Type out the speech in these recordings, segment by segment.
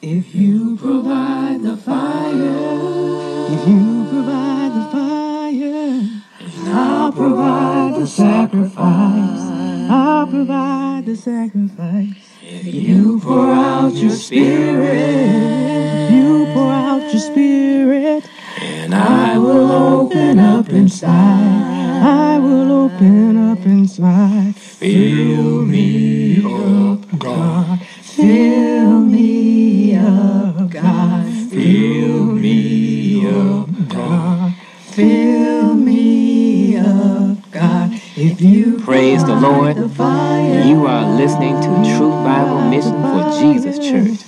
If you provide the fire, if you provide the fire, and I'll provide the sacrifice, I'll provide the sacrifice. If you pour out your spirit, if you pour out your spirit, and I will open up inside, I will open up inside. Fill me up, God. Fill me up, God. Fill me up, God. Fill me up, God. If you praise the Lord, the fire, you are listening to True Bible Mission for Jesus Church,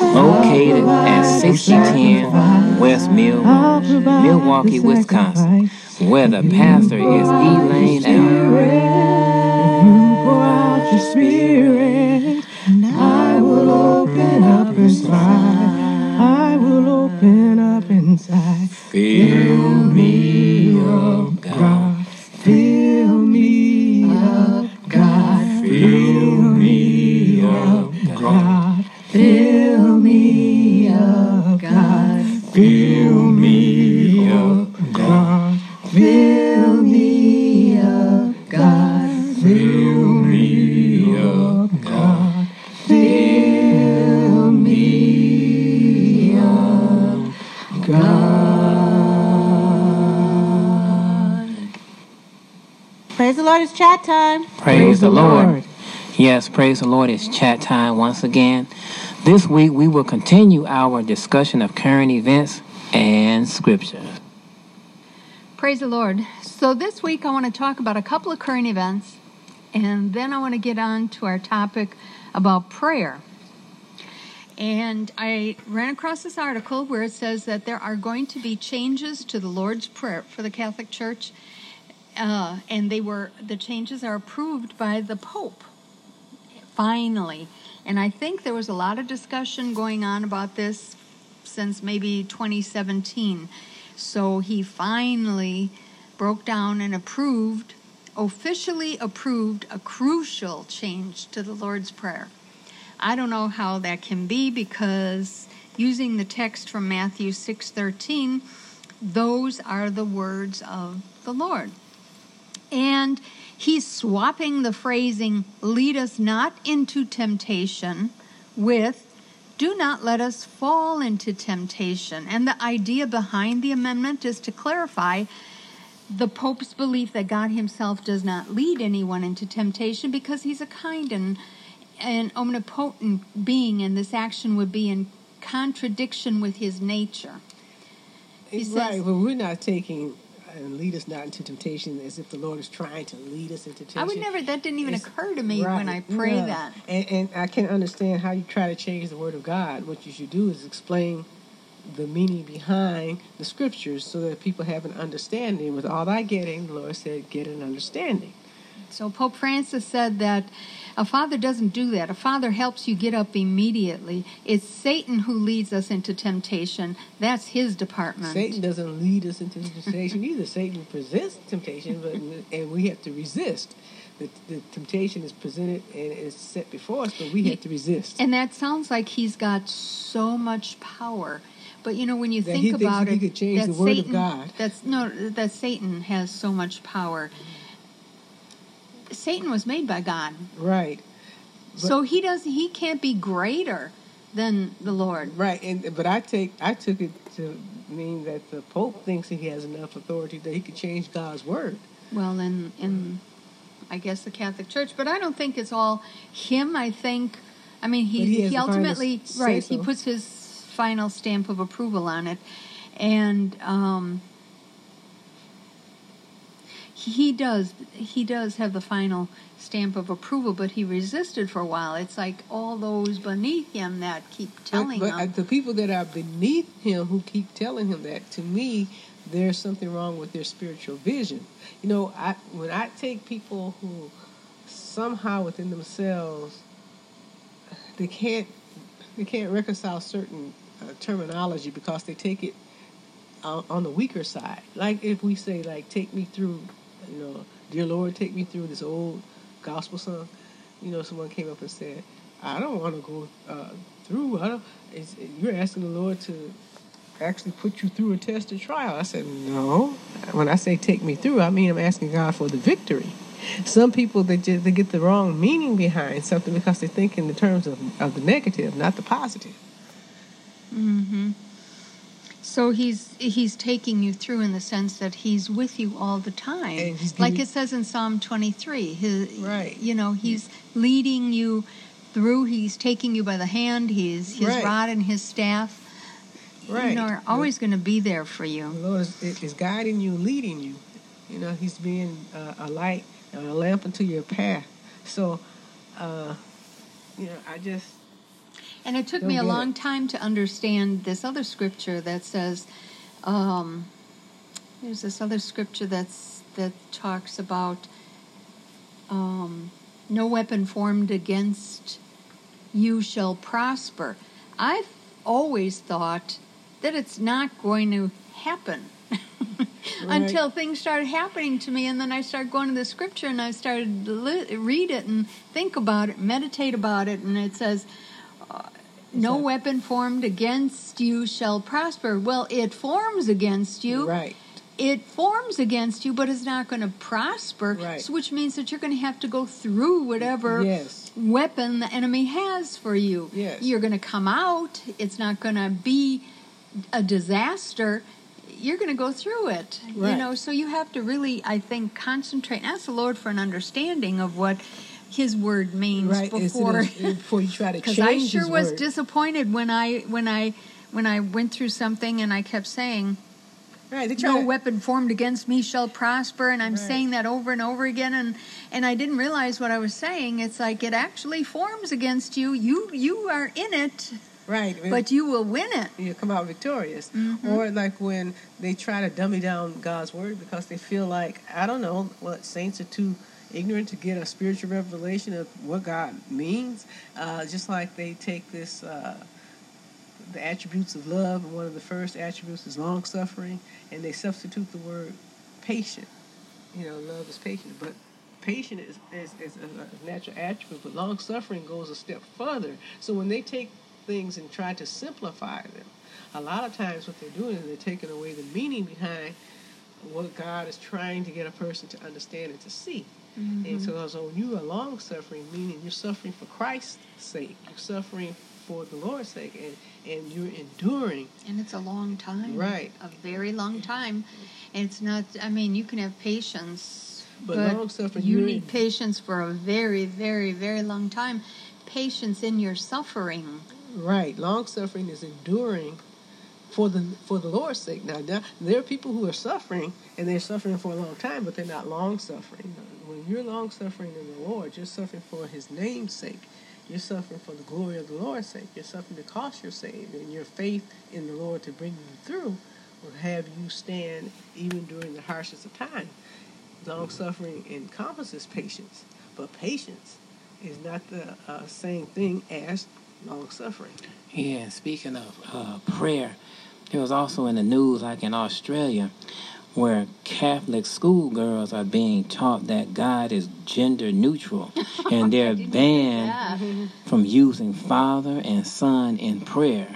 located at 6010 West Mill, Milwaukee, Wisconsin, where the pastor is Elaine Allen. You pour out your spirit, I will open up inside. I will open up inside. Fill me up, God. Fill me up, God. Fill me up, God. Fill me up, God. Fill me up, God. Fill me up, God. Fill me up, God. Fill me up, God. Praise the Lord, it's chat time. Praise the Lord. Yes, praise the Lord, it's chat time once again. This week we will continue our discussion of current events and scripture. Praise the Lord. So this week I want to talk about a couple of current events, and then I want to get on to our topic about prayer. And I ran across this article where it says that there are going to be changes to the Lord's Prayer for the Catholic Church, and the changes are approved by the Pope, finally. And I think there was a lot of discussion going on about this since maybe 2017. So he finally broke down and officially approved a crucial change to the Lord's Prayer. I don't know how that can be, because using the text from Matthew 6:13, those are the words of the Lord. And he's swapping the phrasing, "Lead us not into temptation," with "Do not let us fall into temptation." And the idea behind the amendment is to clarify the Pope's belief that God himself does not lead anyone into temptation, because he's a kind and omnipotent being, and this action would be in contradiction with his nature. Well, we're not taking "lead us not into temptation" as if the Lord is trying to lead us into temptation. That didn't even occur to me when I pray that. And I can understand how you try to change the Word of God. What you should do is explain the meaning behind the scriptures so that people have an understanding. With all thy getting, the Lord said, get an understanding. So Pope Francis said that a father doesn't do that. A father helps you get up immediately. It's Satan who leads us into temptation. That's his department. Satan doesn't lead us into temptation either. Satan presents temptation, and we have to resist. The temptation is presented and is set before us, but we have to resist. And that sounds like he's got so much power. But when you think about it, that Satan has so much power. Satan was made by God, right? But, so he can't be greater than the Lord, right? But I took it to mean that the Pope thinks that he has enough authority that he could change God's word. Well, in I guess the Catholic Church, but I don't think it's all him. He ultimately, right? So he puts his final stamp of approval on it, and he does have the final stamp of approval, but he resisted for a while. It's like all those beneath him that keep telling him. But the people that are beneath him who keep telling him that, to me, there's something wrong with their spiritual vision. When I take people who somehow within themselves, they can't reconcile certain terminology because they take it on the weaker side. Like if we say, take me through, dear Lord, take me through this old gospel song. Someone came up and said, I don't want to go through. You're asking the Lord to actually put you through a test or trial. I said, no. When I say take me through, I mean I'm asking God for the victory. Some people, they get the wrong meaning behind something because they think in the terms of the negative, not the positive. Mm-hmm. So he's taking you through in the sense that he's with you all the time. And like it says in Psalm 23. Right. You know, he's leading you through. He's taking you by the hand. He's his rod and his staff. Right. You know, are always going to be there for you. The Lord is guiding you, leading you. You know, he's being a light and a lamp unto your path. So, you know, I just... And it took me a long time to understand this other scripture that says, there's this other scripture that talks about no weapon formed against you shall prosper. I've always thought that it's not going to happen until things started happening to me. And then I started going to the scripture and I started to read it and think about it, meditate about it. And it says... no weapon formed against you shall prosper. Well, it forms against you. Right. It forms against you, but it's not going to prosper, so which means that you're going to have to go through whatever weapon the enemy has for you. Yes. You're going to come out. It's not going to be a disaster. You're going to go through it. Right. You know, so you have to really, I think, concentrate and ask the Lord for an understanding of what his word means before you try to change his word. Because I sure was disappointed when I went through something and I kept saying, no weapon formed against me shall prosper, and I'm saying that over and over again, and I didn't realize what I was saying. It's like it actually forms against you. You are in it. Right. But you will win it. You come out victorious. Mm-hmm. Or like when they try to dummy down God's word because they feel like, I don't know, what saints are too ignorant to get a spiritual revelation of what God means, just like they take this the attributes of love, and one of the first attributes is long suffering, and they substitute the word patient. You know, love is patient, but patient is a natural attribute, but long suffering goes a step further. So when they take things and try to simplify them, a lot of times what they're doing is they're taking away the meaning behind what God is trying to get a person to understand and to see. Mm-hmm. And so when you are long suffering, meaning you're suffering for Christ's sake, you're suffering for the Lord's sake, and you're enduring. And it's a long time. Right. A very long time. And it's not, I mean, you can have patience, but long suffering, you need patience for a very, very, very long time. Patience in your suffering. Right. Long suffering is enduring for the Lord's sake. Now, there are people who are suffering, and they're suffering for a long time, but they're not long suffering. When you're long suffering in the Lord, you're suffering for his name's sake. You're suffering for the glory of the Lord's sake. You're suffering because you're saved, and your faith in the Lord to bring you through will have you stand even during the harshest of time. Long suffering encompasses patience, but patience is not the same thing as long suffering. Yeah, speaking of prayer, it was also in the news, like in Australia, where Catholic schoolgirls are being taught that God is gender neutral, and they're banned from using father and son in prayer.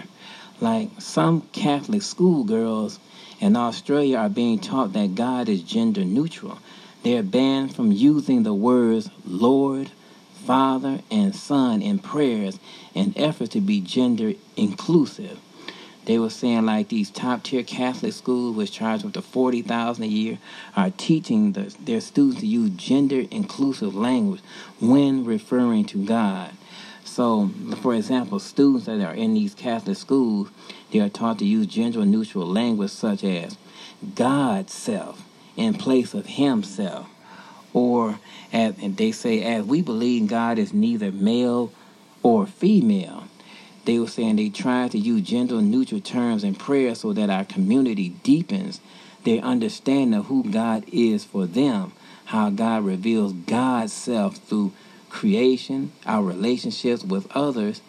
Like, some Catholic schoolgirls in Australia are being taught that God is gender neutral. They're banned from using the words Lord, Father, and Son in prayers in efforts to be gender inclusive. They were saying like these top-tier Catholic schools, which charge up to $40,000 a year, are teaching their students to use gender-inclusive language when referring to God. So, for example, students that are in these Catholic schools, they are taught to use gender-neutral language such as God-self in place of himself. Or, as we believe God is neither male or female. They were saying they try to use gender-neutral terms in prayer so that our community deepens their understanding of who God is for them, how God reveals God's self through creation, our relationships with others,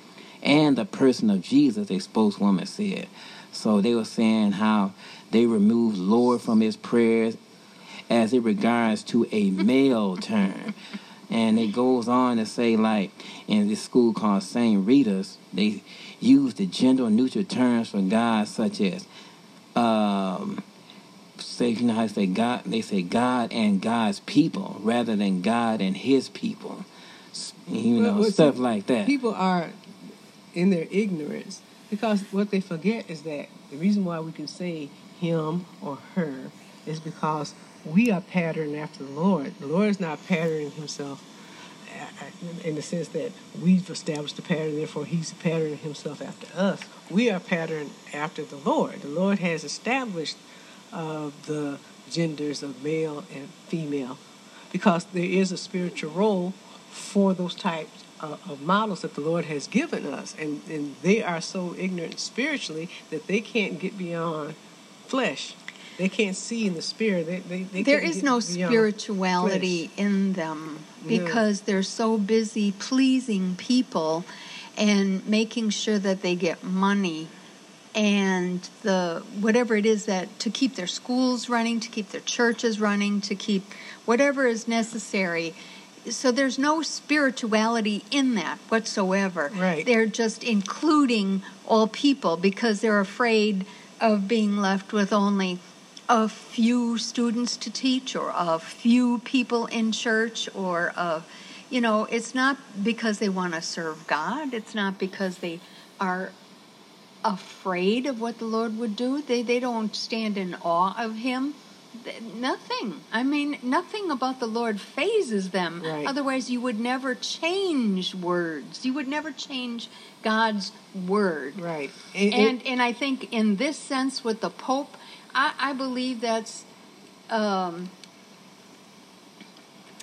and the person of Jesus, a spokeswoman said. So they were saying how they remove Lord from his prayers as it regards to a male term. And it goes on to say, like, in this school called St. Rita's, they use the gender-neutral terms for God, such as, say, you know how they say God? They say God and God's people, rather than God and His people. You know, stuff like that. People are in their ignorance, because what they forget is that the reason why we can say him or her is because we are patterned after the Lord. The Lord is not patterning himself in the sense that we've established the pattern, therefore he's patterning himself after us. We are patterned after the Lord. The Lord has established the genders of male and female, because there is a spiritual role for those types of models that the Lord has given us. And they are so ignorant spiritually that they can't get beyond flesh. They can't see in the spirit. They there is no spirituality in them, because they're so busy pleasing people and making sure that they get money and the whatever it is that to keep their schools running, to keep their churches running, to keep whatever is necessary. So there's no spirituality in that whatsoever. Right. They're just including all people because they're afraid of being left with only a few students to teach, or a few people in church, or, you know, it's not because they want to serve God. It's not because they are afraid of what the Lord would do. They don't stand in awe of him. Nothing. I mean, nothing about the Lord phases them. Right. Otherwise, you would never change words. You would never change God's word. Right. And I think in this sense with the Pope, I believe that's, I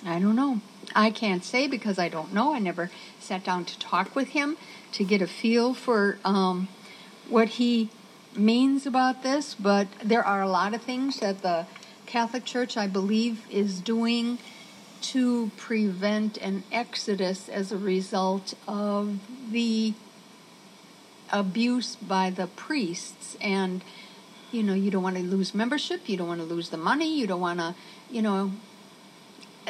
don't know. I can't say because I don't know. I never sat down to talk with him to get a feel for what he means about this. But there are a lot of things that the Catholic Church, I believe, is doing to prevent an exodus as a result of the abuse by the priests. And, you know, you don't want to lose membership, you don't want to lose the money, you don't want to, you know,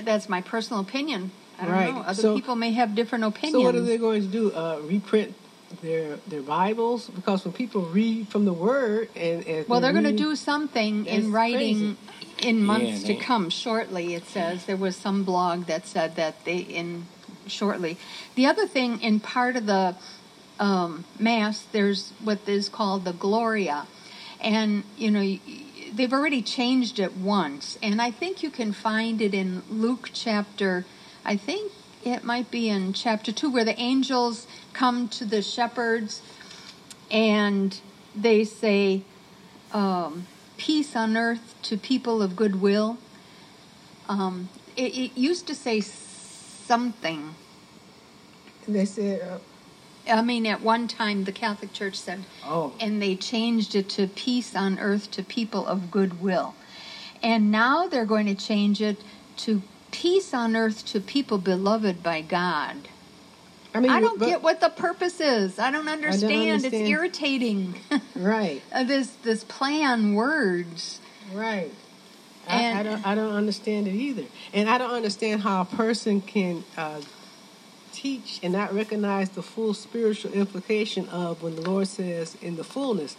that's my personal opinion. I don't know. Other people may have different opinions. So what are they going to do? Reprint their Bibles? Because when people read from the Word and well, they're going to do something in writing crazy. In months to come. Shortly, it says there was some blog that said that they in shortly. The other thing in part of the Mass, there's what is called the Gloria, and you know they've already changed it once, and I think you can find it in Luke chapter. I think it might be in chapter 2 where the angels come to the shepherds and they say, peace on earth to people of goodwill. It used to say something. They said, I mean, at one time the Catholic Church said, and they changed it to peace on earth to people of goodwill. And now they're going to change it to peace on earth to people beloved by God. I mean, I don't get what the purpose is. I don't understand. It's irritating. Right. This play on words. Right. And I don't understand it either. And I don't understand how a person can teach and not recognize the full spiritual implication of when the Lord says in the fullness.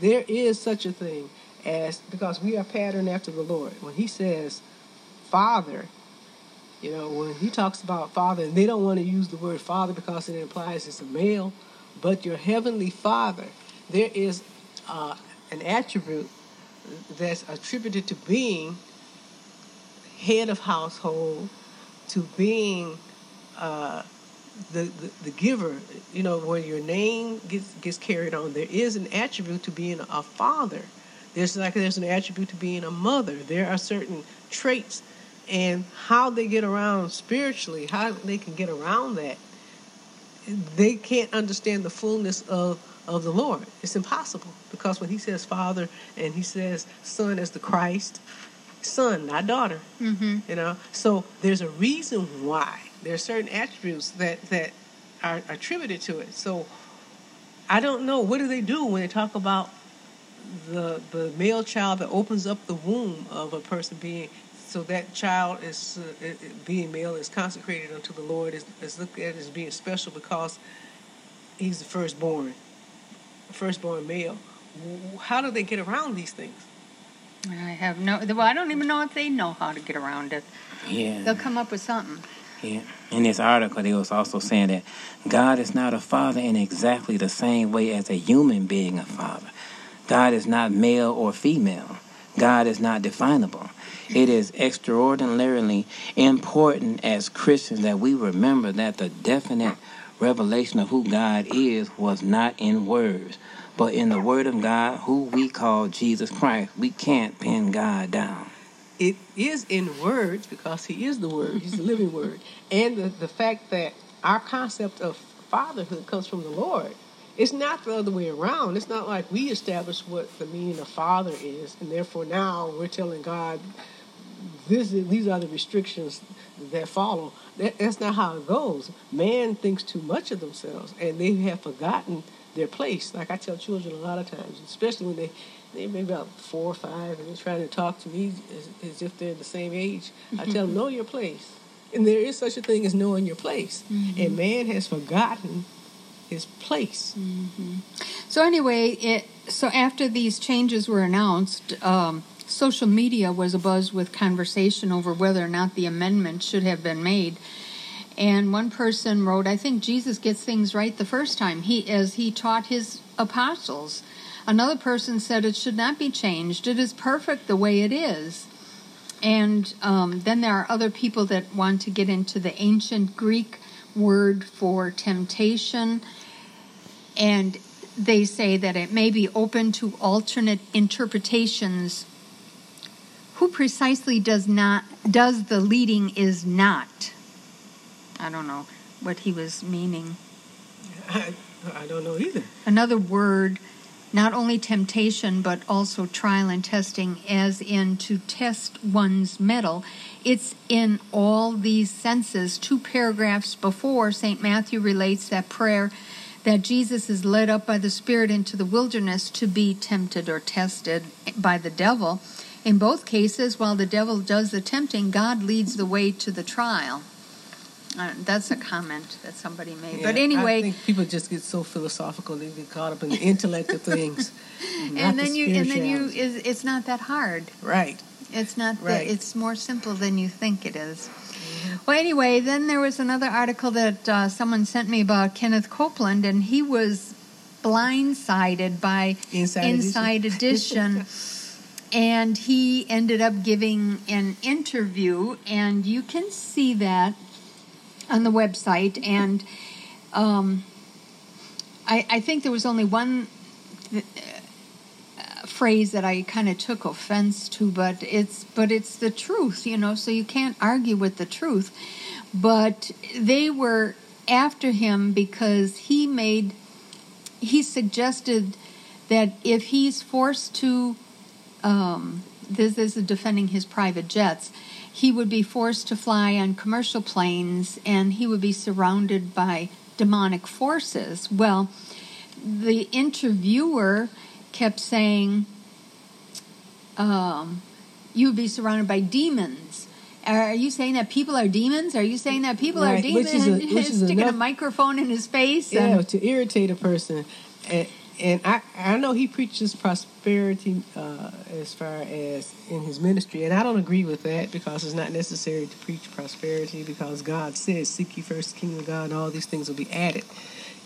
There is such a thing as, because we are patterned after the Lord. When he says Father, you know, when he talks about Father, and they don't want to use the word Father because it implies it's a male, but your heavenly Father, there is an attribute that's attributed to being head of household, to being the giver. You know, when your name gets carried on, there is an attribute to being a father. There's an attribute to being a mother. There are certain traits. And how they get around spiritually, how they can get around that, they can't understand the fullness of the Lord. It's impossible, because when he says Father and he says Son as the Christ, son, not daughter, you know. So there's a reason why there are certain attributes that are attributed to it. So I don't know. What do they do when they talk about the male child that opens up the womb of a person being So that child is being male is consecrated unto the Lord, is looked at as being special because he's the firstborn male. How do they get around these things? I have no. Well, I don't even know if they know how to get around it. Yeah, they'll come up with something. Yeah. In this article, they was also saying that God is not a father in exactly the same way as a human being a father. God is not male or female. God is not definable. It is extraordinarily important as Christians that we remember that the definite revelation of who God is was not in words, but in the Word of God, who we call Jesus Christ. We can't pin God down. It is in words because He is the Word. He's the living Word. And the fact that our concept of fatherhood comes from the Lord. It's not the other way around. It's not like we establish what the meaning of father is, and therefore now we're telling God, these are the restrictions that follow. That's not how it goes. Man thinks too much of themselves, and they have forgotten their place. Like I tell children a lot of times, especially when they may be about 4 or 5, and they're trying to talk to me as if they're the same age. Mm-hmm. I tell them, know your place. And there is such a thing as knowing your place. Mm-hmm. And man has forgotten his place. Mm-hmm. So anyway, so after these changes were announced, social media was abuzz with conversation over whether or not the amendment should have been made. And one person wrote, I think Jesus gets things right the first time, as he taught his apostles. Another person said it should not be changed. It is perfect the way it is. And then there are other people that want to get into the ancient Greek word for temptation, and they say that it may be open to alternate interpretations. Who precisely does the leading is not? I don't know what he was meaning. I don't know either. Another word, not only temptation, but also trial and testing, as in to test one's mettle. It's in all these senses. 2 paragraphs before, St. Matthew relates that prayer that Jesus is led up by the Spirit into the wilderness to be tempted or tested by the devil. In both cases, while the devil does the tempting, God leads the way to the trial. That's a comment that somebody made. Yeah, but anyway, I think people just get so philosophical; they get caught up in the intellect of things. It's not that hard, right? It's not. Right. It's more simple than you think it is. Mm-hmm. Well, anyway, then there was another article that someone sent me about Kenneth Copeland, and he was blindsided by Inside Edition. And he ended up giving an interview, and you can see that on the website, and I think there was only one phrase that I kind of took offense to, but it's the truth, you know. So you can't argue with the truth. But they were after him because he suggested that if he's forced to, this is defending his private jets. He would be forced to fly on commercial planes, and he would be surrounded by demonic forces. Well, the interviewer kept saying, you would be surrounded by demons. Are you saying that people are demons? Are you saying that people are demons? Which is sticking enough, a microphone in his face? Yeah, to irritate a person. And I know he preaches prosperity as far as in his ministry, and I don't agree with that because it's not necessary to preach prosperity because God says, seek ye first the kingdom of God, and all these things will be added.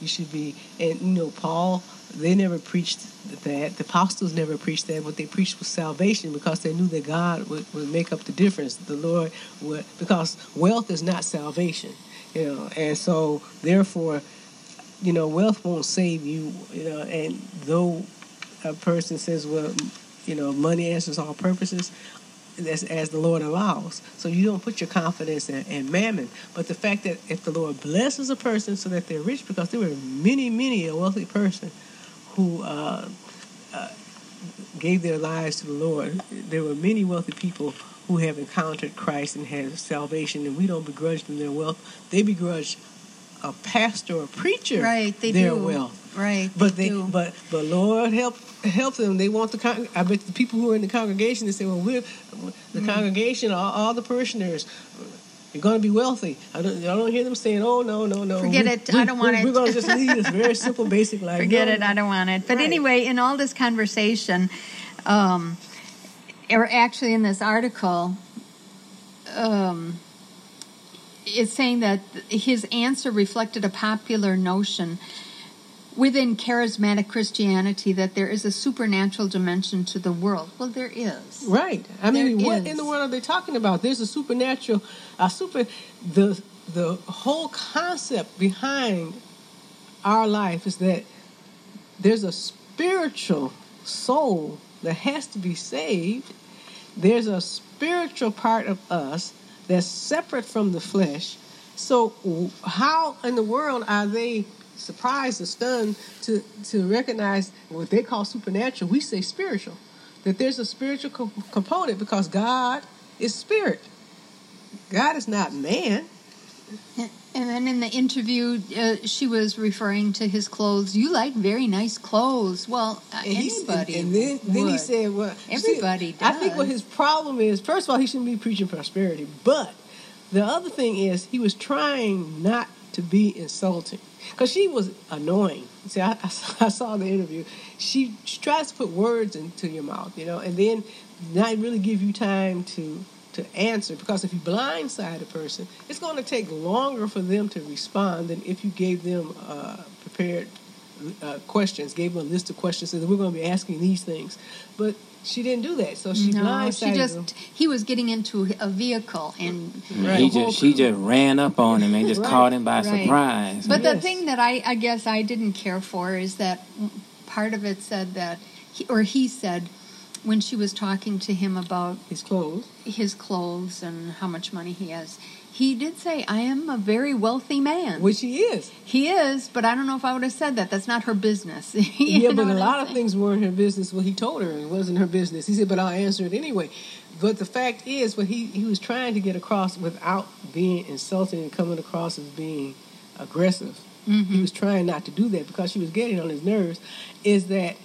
You should be, and you know, Paul, they never preached that. The apostles never preached that. What they preached was salvation because they knew that God would make up the difference. The Lord would, because wealth is not salvation, you know, and so therefore, you know, wealth won't save you, you know, and though a person says, well, you know, money answers all purposes, that's as the Lord allows. So you don't put your confidence in mammon. But the fact that if the Lord blesses a person so that they're rich, because there were many, many a wealthy person who gave their lives to the Lord. There were many wealthy people who have encountered Christ and have salvation, and we don't begrudge them their wealth. They begrudge a pastor or preacher their wealth. Right. But they do. But Lord help them. They want I bet the people who are in the congregation, they say, well, we're the congregation, all the parishioners, you're going to be wealthy. I don't hear them saying, oh, no. Forget it. I don't want it. We're going to just lead this very simple, basic life. Forget it. I don't want it. But anyway, in all this conversation, or actually in this article, it's saying that his answer reflected a popular notion within charismatic Christianity that there is a supernatural dimension to the world. Well, there is. Right. I mean, what in the world are they talking about? There's a supernatural, the whole concept behind our life is that there's a spiritual soul that has to be saved. There's a spiritual part of us that's separate from the flesh. So how in the world are they surprised or stunned to recognize what they call supernatural? We say spiritual, that there's a spiritual component because God is spirit. God is not man. And then in the interview, she was referring to his clothes. You like very nice clothes. Well, anybody then he said, well, everybody does. I think what his problem is, first of all, he shouldn't be preaching prosperity. But the other thing is he was trying not to be insulting because she was annoying. See, I saw the interview. She tries to put words into your mouth, and then not really give you time to answer, because if you blindside a person, it's going to take longer for them to respond than if you gave them prepared questions, gave them a list of questions, said we're going to be asking these things. But she didn't do that, so she blindsided him. He was getting into a vehicle, and she just ran up on him and just caught him by surprise. But the thing that I guess I didn't care for is that part of it said that, he said, when she was talking to him about his clothes and how much money he has, he did say, I am a very wealthy man. Which he is. He is, but I don't know if I would have said that. That's not her business. But a lot of things weren't her business. Well, he told her it wasn't her business. He said, but I'll answer it anyway. But the fact is, what he was trying to get across without being insulting and coming across as being aggressive. Mm-hmm. He was trying not to do that because she was getting on his nerves, is that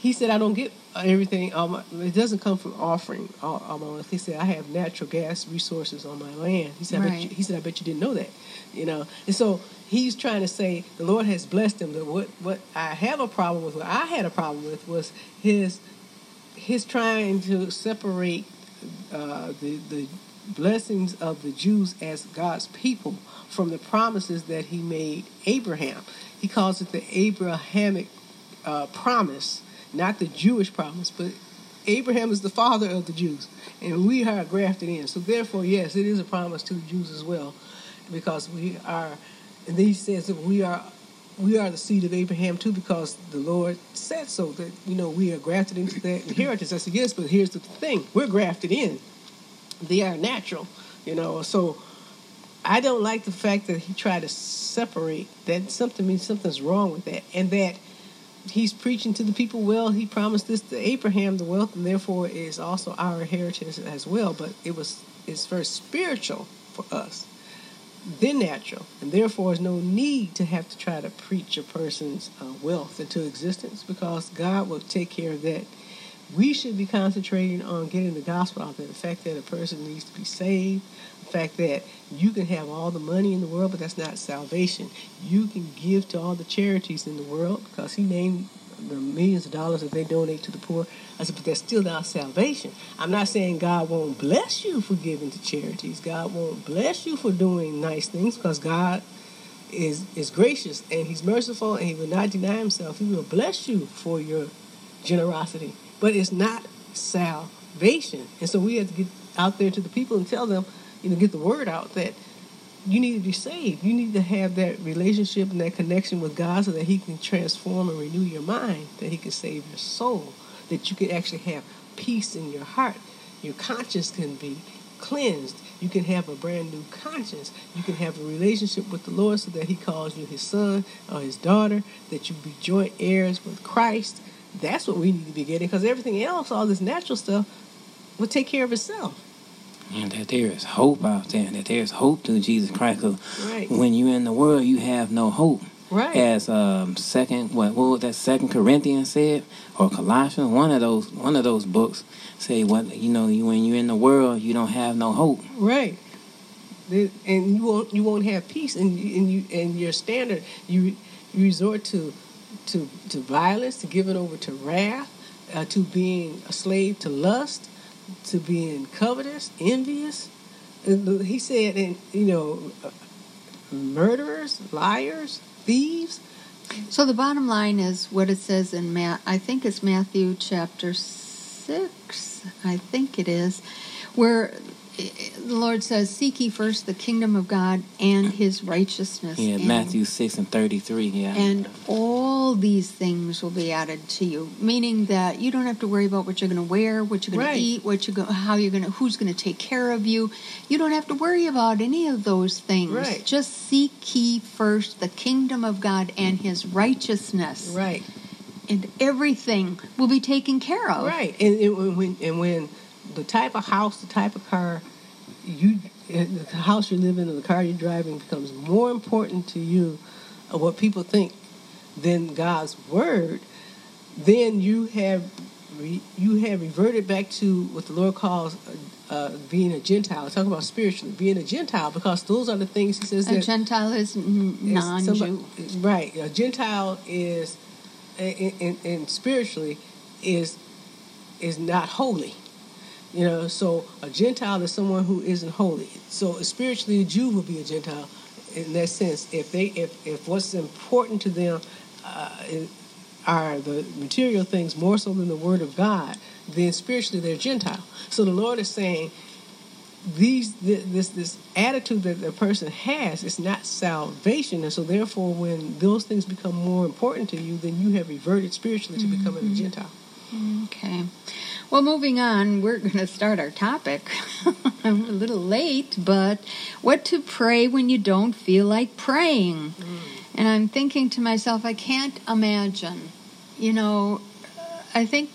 he said, I don't get everything. It doesn't come from offering. He said, I have natural gas resources on my land. He said, I bet you didn't know that. And so he's trying to say the Lord has blessed him. That what I have a problem with, what I had a problem with, was his trying to separate the blessings of the Jews as God's people from the promises that he made Abraham. He calls it the Abrahamic promise. Not the Jewish promise, but Abraham is the father of the Jews, and we are grafted in. So therefore, yes, it is a promise to the Jews as well, because we are, and he says that we are the seed of Abraham too, because the Lord said so, that, we are grafted into that inheritance. I said, yes, but here's the thing. We're grafted in. They are natural, so I don't like the fact that he tried to separate that. Something means something's wrong with that, and that he's preaching to the people, well, he promised this to Abraham, the wealth, and therefore is also our heritage as well. But it's first spiritual for us, then natural, and therefore there's no need to have to try to preach a person's wealth into existence, because God will take care of that. We should be concentrating on getting the gospel out there, the fact that a person needs to be saved, the fact that you can have all the money in the world, but that's not salvation. You can give to all the charities in the world, because he named the millions of dollars that they donate to the poor. I said, but that's still not salvation. I'm not saying God won't bless you for giving to charities. God won't bless you for doing nice things, because God is gracious, and he's merciful, and he will not deny himself. He will bless you for your generosity. But it's not salvation. And so we have to get out there to the people and tell them, get the word out that you need to be saved. You need to have that relationship and that connection with God so that he can transform and renew your mind, that he can save your soul, that you can actually have peace in your heart. Your conscience can be cleansed. You can have a brand new conscience. You can have a relationship with the Lord so that he calls you his son or his daughter, that you be joint heirs with Christ. That's what we need to be getting, because everything else, all this natural stuff, will take care of itself. and that there is hope out there, and that there is hope through Jesus Christ. Right. When you're in the world, you have no hope. Right. As Second Corinthians said, or Colossians, one of those books say, when you're in the world, you don't have no hope. Right. And you won't have peace, and your standard you resort to violence, to giving over to wrath, to being a slave to lust, to being covetous, envious. And he said, murderers, liars, thieves. So the bottom line is what it says in Matthew chapter 6, I think it is, where the Lord says, seek ye first the kingdom of God and his righteousness. Yeah, Matthew 6:33, yeah. And all these things will be added to you, meaning that you don't have to worry about what you're going to wear, what you're going to eat, who's going to take care of you. You don't have to worry about any of those things. Right. Just seek ye first the kingdom of God and his righteousness. Right. And everything will be taken care of. Right. And when the type of house, the type of car, the house you live in, or the car you're driving becomes more important to you, or what people think, than God's word. Then you have reverted back to what the Lord calls being a Gentile. Talking about spiritually being a Gentile, because those are the things He says. A Gentile is non-Jew, right? A Gentile is, and spiritually is not holy. So a Gentile is someone who isn't holy. So spiritually, a Jew will be a Gentile in that sense. If what's important to them are the material things more so than the Word of God, then spiritually they're Gentile. So the Lord is saying this attitude that the person has is not salvation, and so therefore, when those things become more important to you, then you have reverted spiritually to becoming a Gentile. Okay. Well, moving on, we're going to start our topic. I'm a little late, but what to pray when you don't feel like praying. Mm. And I'm thinking to myself, I can't imagine. I think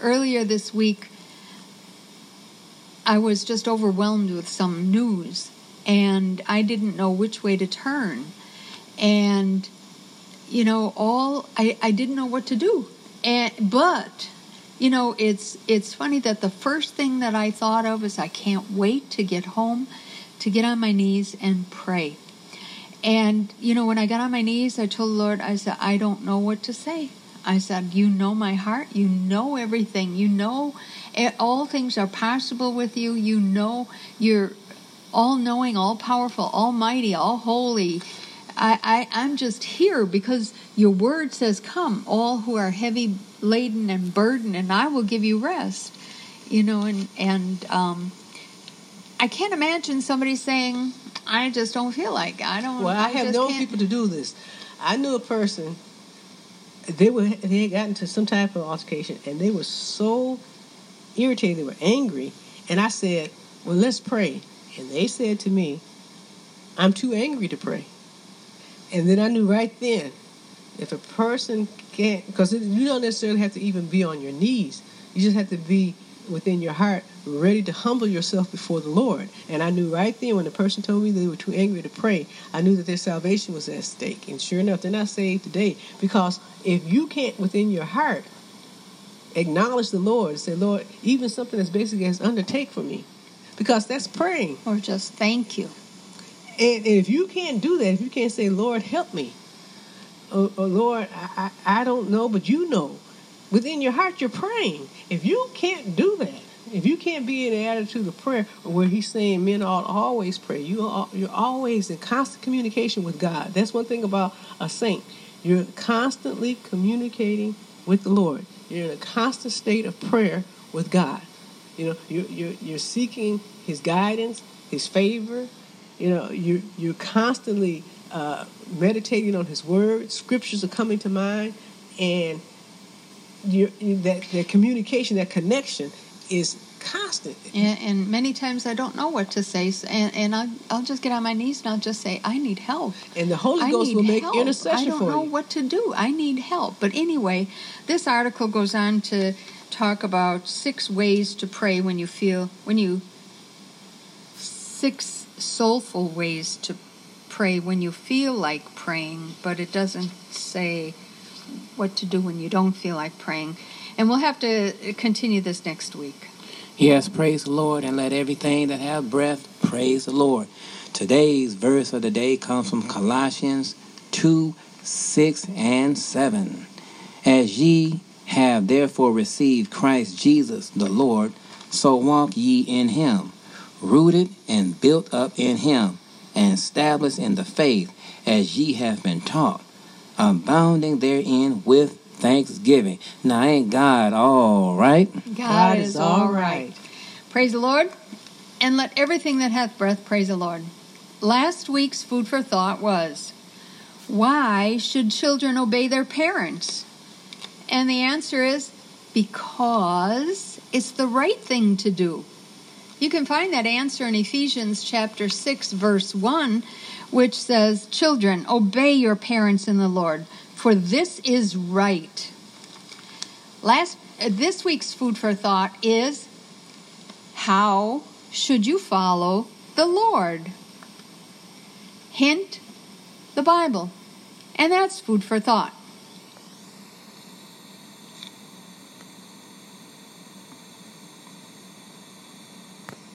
earlier this week, I was just overwhelmed with some news, and I didn't know which way to turn. And, I didn't know what to do. But... it's funny that the first thing that I thought of is I can't wait to get home, to get on my knees and pray. And, when I got on my knees, I told the Lord, I said, I don't know what to say. I said, you know my heart. You know everything. You know all things are possible with you. You know you're all-knowing, all-powerful, almighty, all-holy. I'm just here because your word says, come, all who are heavy laden and burdened, and I will give you rest. I can't imagine somebody saying, I just don't feel like I don't. Well, I have known people to do this. I knew a person, they had gotten to some type of altercation, and they were so irritated, they were angry, and I said, well, let's pray. And they said to me, I'm too angry to pray. And then I knew right then, if a person can't, because you don't necessarily have to even be on your knees. You just have to be within your heart, ready to humble yourself before the Lord. And I knew right then when the person told me they were too angry to pray, I knew that their salvation was at stake. And sure enough, they're not saved today. Because if you can't, within your heart, acknowledge the Lord and say, Lord, even something as basic as undertake for me. Because that's praying. Or just thank you. And if you can't do that, if you can't say, Lord, help me, or Lord, I don't know, but you know, within your heart you're praying. If you can't do that, if you can't be in an attitude of prayer where he's saying men ought to always pray, you're always in constant communication with God. That's one thing about a saint. You're constantly communicating with the Lord. You're in a constant state of prayer with God. You're seeking his guidance, his favor. You're constantly meditating on his word. Scriptures are coming to mind, and that communication, that connection is constant. And many times I don't know what to say, and I'll just get on my knees and I'll just say, I need help. And the Holy Ghost will make intercession for you. I don't know what to do. I need help. But anyway, this article goes on to talk about 6 ways to pray when you 6 soulful ways to pray when you feel like praying, but it doesn't say what to do when you don't feel like praying. And we'll have to continue this next week. Yes, praise the Lord, and let everything that have breath praise the Lord. Today's verse of the day comes from Colossians 2:6-7. As ye have therefore received Christ Jesus the Lord, so walk ye in him, rooted and built up in him, and established in the faith as ye have been taught, abounding therein with thanksgiving. Now, ain't God all right? God is all right. Praise the Lord, and let everything that hath breath praise the Lord. Last week's food for thought was, why should children obey their parents? And the answer is, because it's the right thing to do. You can find that answer in Ephesians chapter 6, verse 1, which says, children, obey your parents in the Lord, for this is right. This week's food for thought is, how should you follow the Lord? Hint, the Bible. And that's food for thought.